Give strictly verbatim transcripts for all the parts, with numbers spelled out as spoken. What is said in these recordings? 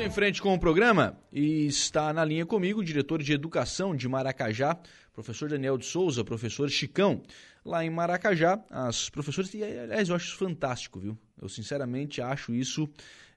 Vamos em frente com o programa e está na linha comigo o diretor de Educação de Maracajá, professor Daniel de Souza, professor Chicão. Lá em Maracajá, as professoras, e aliás eu acho isso fantástico, viu? Eu sinceramente acho isso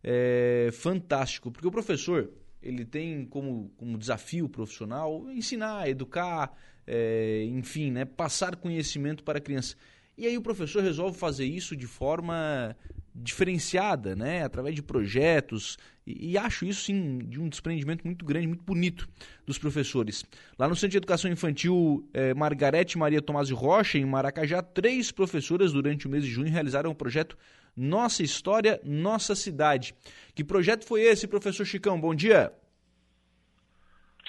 é, fantástico, porque o professor, ele tem como, como desafio profissional ensinar, educar, é, enfim, né, passar conhecimento para a criança. E aí o professor resolve fazer isso de forma diferenciada, né, através de projetos, e, e acho isso sim de um desprendimento muito grande, muito bonito dos professores. Lá no Centro de Educação Infantil eh, Margarete Maria Tomásio Rocha, em Maracajá, três professoras durante o mês de junho realizaram o projeto Nossa História, Nossa Cidade. Que projeto foi esse, professor Chicão? Bom dia.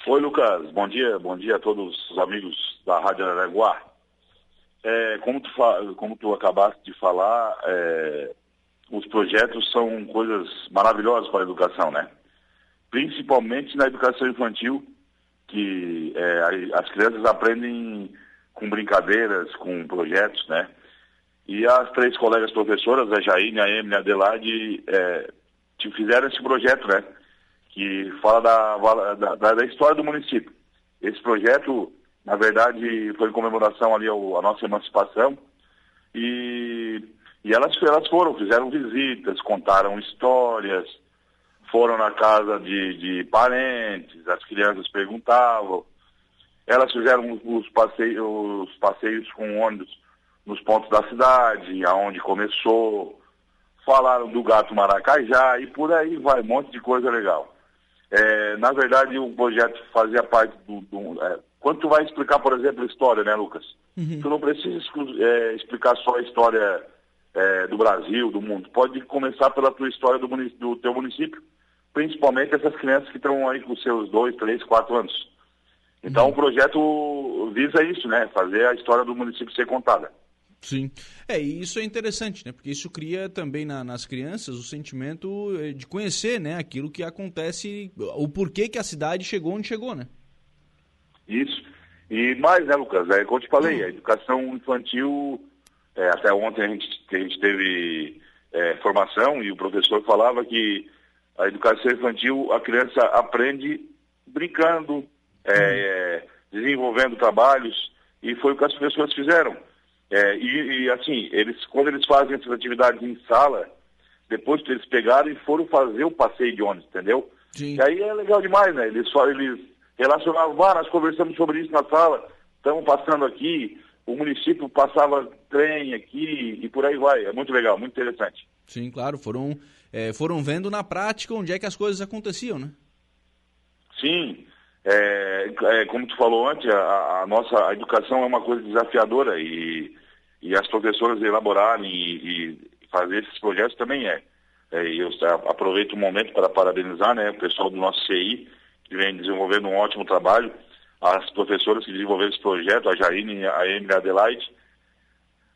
Oi, Lucas. Bom dia. Bom dia a todos os amigos da Rádio Araguá. É, como, tu fa- como tu acabaste de falar, é, os projetos são coisas maravilhosas para a educação, né? Principalmente na educação infantil, que é, as crianças aprendem com brincadeiras, com projetos, né? E as três colegas professoras, a Jaine, a Emily, a Adelaide, é, fizeram esse projeto, né? Que fala da, da, da história do município. Esse projeto, na verdade, foi em comemoração ali ao, à nossa emancipação. E, e elas, elas foram, fizeram visitas, contaram histórias, foram na casa de, de parentes, as crianças perguntavam. Elas fizeram os passeios, os passeios com ônibus nos pontos da cidade, aonde começou. Falaram do gato maracajá e por aí vai, um monte de coisa legal. É, na verdade, o projeto fazia parte do... do é, quando tu vai explicar, por exemplo, a história, né, Lucas? Uhum. Tu não precisa é, explicar só a história é, do Brasil, do mundo. Pode começar pela tua história do, munic- do teu município, principalmente essas crianças que estão aí com seus dois, três, quatro anos. Então, uhum. O projeto visa isso, né? Fazer a história do município ser contada. Sim, é, e isso é interessante, né? Porque isso cria também na, nas crianças o sentimento de conhecer, né, aquilo que acontece, o porquê que a cidade chegou onde chegou, né? Isso, e mais, né, Lucas, é como eu te falei, uhum. A educação infantil, é, até ontem a gente, a gente teve é, formação e o professor falava que a educação infantil, a criança aprende brincando, é, uhum. desenvolvendo trabalhos, e foi o que as pessoas fizeram. É, e, e assim, eles, quando eles fazem essas atividades em sala, depois que eles pegaram e foram fazer o passeio de ônibus, entendeu? Sim. E aí é legal demais, né? Eles, só, eles relacionavam, ah, nós conversamos sobre isso na sala, estamos passando aqui, o município passava trem aqui e por aí vai. É muito legal, muito interessante. Sim, claro, foram, é, foram vendo na prática onde é que as coisas aconteciam, né? Sim. É, é, como tu falou antes, a, a nossa a educação é uma coisa desafiadora e, e as professoras elaborarem e, e fazer esses projetos também é. é eu aproveito o momento para parabenizar, né, o pessoal do nosso C I, que vem desenvolvendo um ótimo trabalho, as professoras que desenvolveram esse projeto, a Jaine, a Emily, a Adelaide,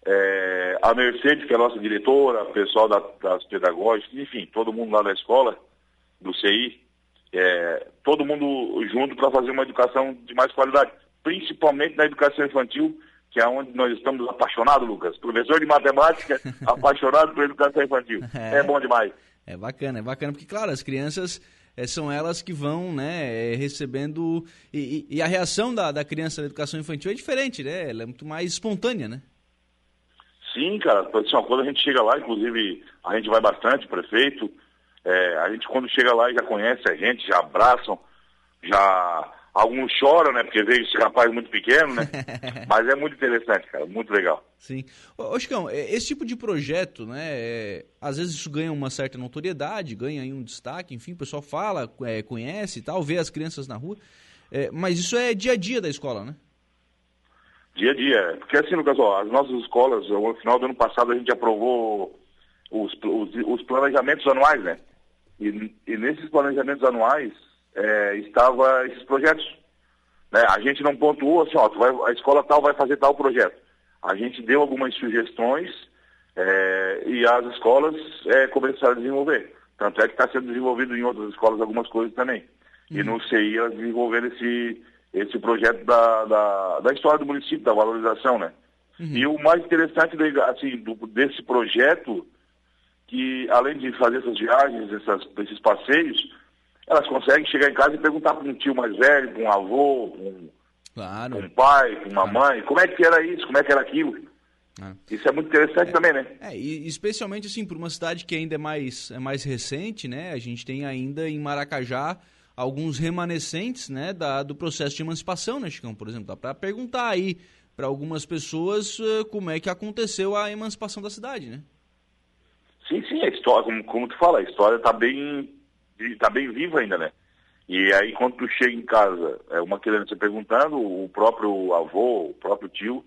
é, a Mercedes, que é a nossa diretora, o pessoal da, das pedagógicas, enfim, todo mundo lá da escola, do C I, É, todo mundo junto para fazer uma educação de mais qualidade, principalmente na educação infantil, que é onde nós estamos apaixonados, Lucas. Professor de matemática, apaixonado por educação infantil. É, é bom demais. É bacana, é bacana, porque, claro, as crianças é, são elas que vão, né, é, recebendo... E, e, e a reação da, da criança na educação infantil é diferente, né? Ela é muito mais espontânea, né? Sim, cara. Assim, quando a gente chega lá, inclusive, a gente vai bastante, prefeito... É, a gente quando chega lá já conhece a gente, já abraçam, já alguns choram, né, porque veio esse rapaz muito pequeno, né, mas é muito interessante, cara, muito legal. Sim. Ô Chicão, esse tipo de projeto, né, é, às vezes isso ganha uma certa notoriedade, ganha aí um destaque, enfim, o pessoal fala, é, conhece e tal, vê as crianças na rua, é, mas isso é dia a dia da escola, né? Dia a dia, porque assim, Lucas, ó, as nossas escolas, no final do ano passado a gente aprovou os, os, os planejamentos anuais, né? E, e nesses planejamentos anuais é, estava esses projetos. Né? A gente não pontuou assim, ó, tu vai, a escola tal vai fazer tal projeto. A gente deu algumas sugestões é, e as escolas é, começaram a desenvolver. Tanto é que está sendo desenvolvido em outras escolas algumas coisas também. Uhum. E no C I elas desenvolveram esse, esse projeto da, da, da história do município, da valorização, né? Uhum. E o mais interessante assim, do, desse projeto... que além de fazer essas viagens, essas, esses passeios, elas conseguem chegar em casa e perguntar para um tio mais velho, para um avô, para um, claro. um pai, para uma claro. mãe, como é que era isso, como é que era aquilo. Ah. Isso é muito interessante é, também, né? É, e especialmente assim, para uma cidade que ainda é mais, é mais recente, né? A gente tem ainda em Maracajá alguns remanescentes, né, da, do processo de emancipação, né, Chicão? Por exemplo, dá para perguntar aí para algumas pessoas como é que aconteceu a emancipação da cidade, né? Sim, sim, a história, como, como tu fala, a história está bem, tá bem viva ainda, né? E aí quando tu chega em casa, é uma criança perguntando, o próprio avô, o próprio tio,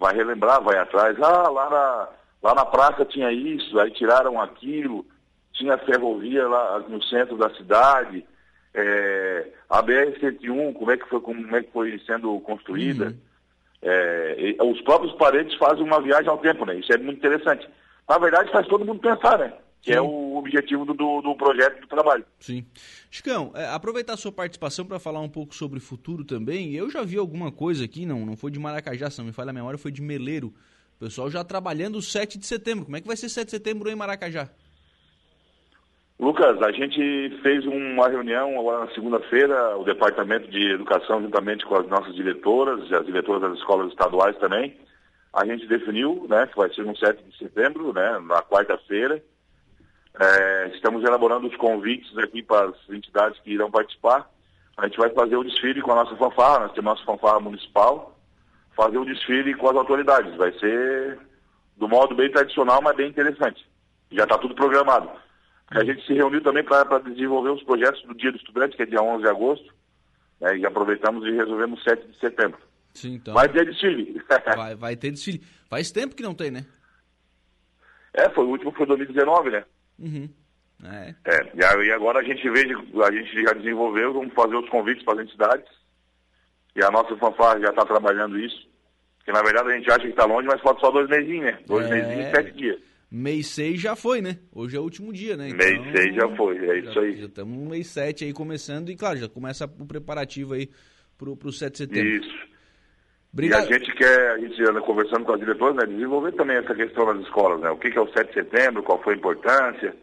vai relembrar, vai atrás, ah, lá na, lá na praça tinha isso, aí tiraram aquilo, tinha ferrovia lá no centro da cidade, é, a B R cento e um, como é que foi, como é que foi sendo construída. Uhum. É, e, os próprios parentes fazem uma viagem ao tempo, né? Isso é muito interessante. Na verdade, faz todo mundo pensar, né? Que Sim. é o objetivo do, do, do projeto do trabalho. Sim. Chicão, é, aproveitar a sua participação para falar um pouco sobre o futuro também. Eu já vi alguma coisa aqui, não, não foi de Maracajá, se não me falha a memória, foi de Meleiro. O pessoal já trabalhando o sete de setembro. Como é que vai ser sete de setembro em Maracajá? Lucas, a gente fez uma reunião agora na segunda-feira, o Departamento de Educação, juntamente com as nossas diretoras, as diretoras das escolas estaduais também. A gente definiu, né, que vai ser no sete de setembro, né, na quarta-feira. É, estamos elaborando os convites aqui para as entidades que irão participar. A gente vai fazer o desfile com a nossa fanfarra, nós temos a nossa fanfarra municipal, fazer o desfile com as autoridades. Vai ser do modo bem tradicional, mas bem interessante. Já está tudo programado. A gente se reuniu também para desenvolver os projetos do Dia do Estudante, que é dia onze de agosto, né, e aproveitamos e resolvemos sete de setembro. Sim, então. Vai ter desfile. Vai, vai ter desfile. Faz tempo que não tem, né? É, foi o último, foi dois mil e dezenove, né? Uhum. É. é. E agora a gente vê, a gente já desenvolveu, vamos fazer os convites para as entidades. E a nossa fanfarra já está trabalhando isso. Porque na verdade a gente acha que está longe, mas falta só dois mesinhos, né? Dois é... mesinhos e sete dias. Mês seis já foi, né? Hoje é o último dia, né? Então, mês seis já foi, é isso já, aí. Já estamos no mês sete aí começando e claro, já começa o preparativo aí para o sete de setembro. Isso. Obrigado. E a gente quer, a gente anda conversando com as diretoras, né, desenvolver também essa questão nas escolas, né? O que, que é o sete de setembro, qual foi a importância.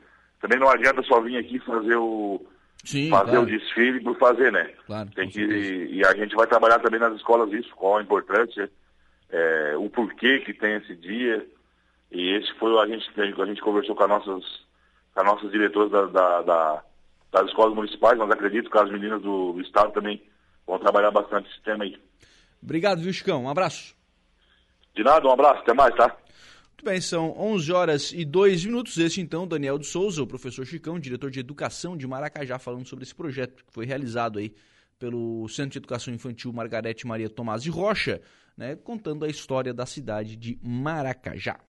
Também não adianta só vir aqui fazer o, Sim, fazer claro. o desfile por fazer, né? Claro, Tem que, e, e a gente vai trabalhar também nas escolas isso, qual a importância, é, o porquê que tem esse dia. E esse foi, a gente, a gente conversou com as nossas, com as nossas diretoras da, da, da, das escolas municipais, mas acredito que as meninas do, do estado também vão trabalhar bastante esse tema aí. Obrigado, viu, Chicão? Um abraço. De nada, um abraço. Até mais, tá? Muito bem, são onze horas e dois minutos. Este, então, Daniel de Souza, o professor Chicão, diretor de Educação de Maracajá, falando sobre esse projeto que foi realizado aí pelo Centro de Educação Infantil Margarete Maria Tomásio Rocha, né, contando a história da cidade de Maracajá.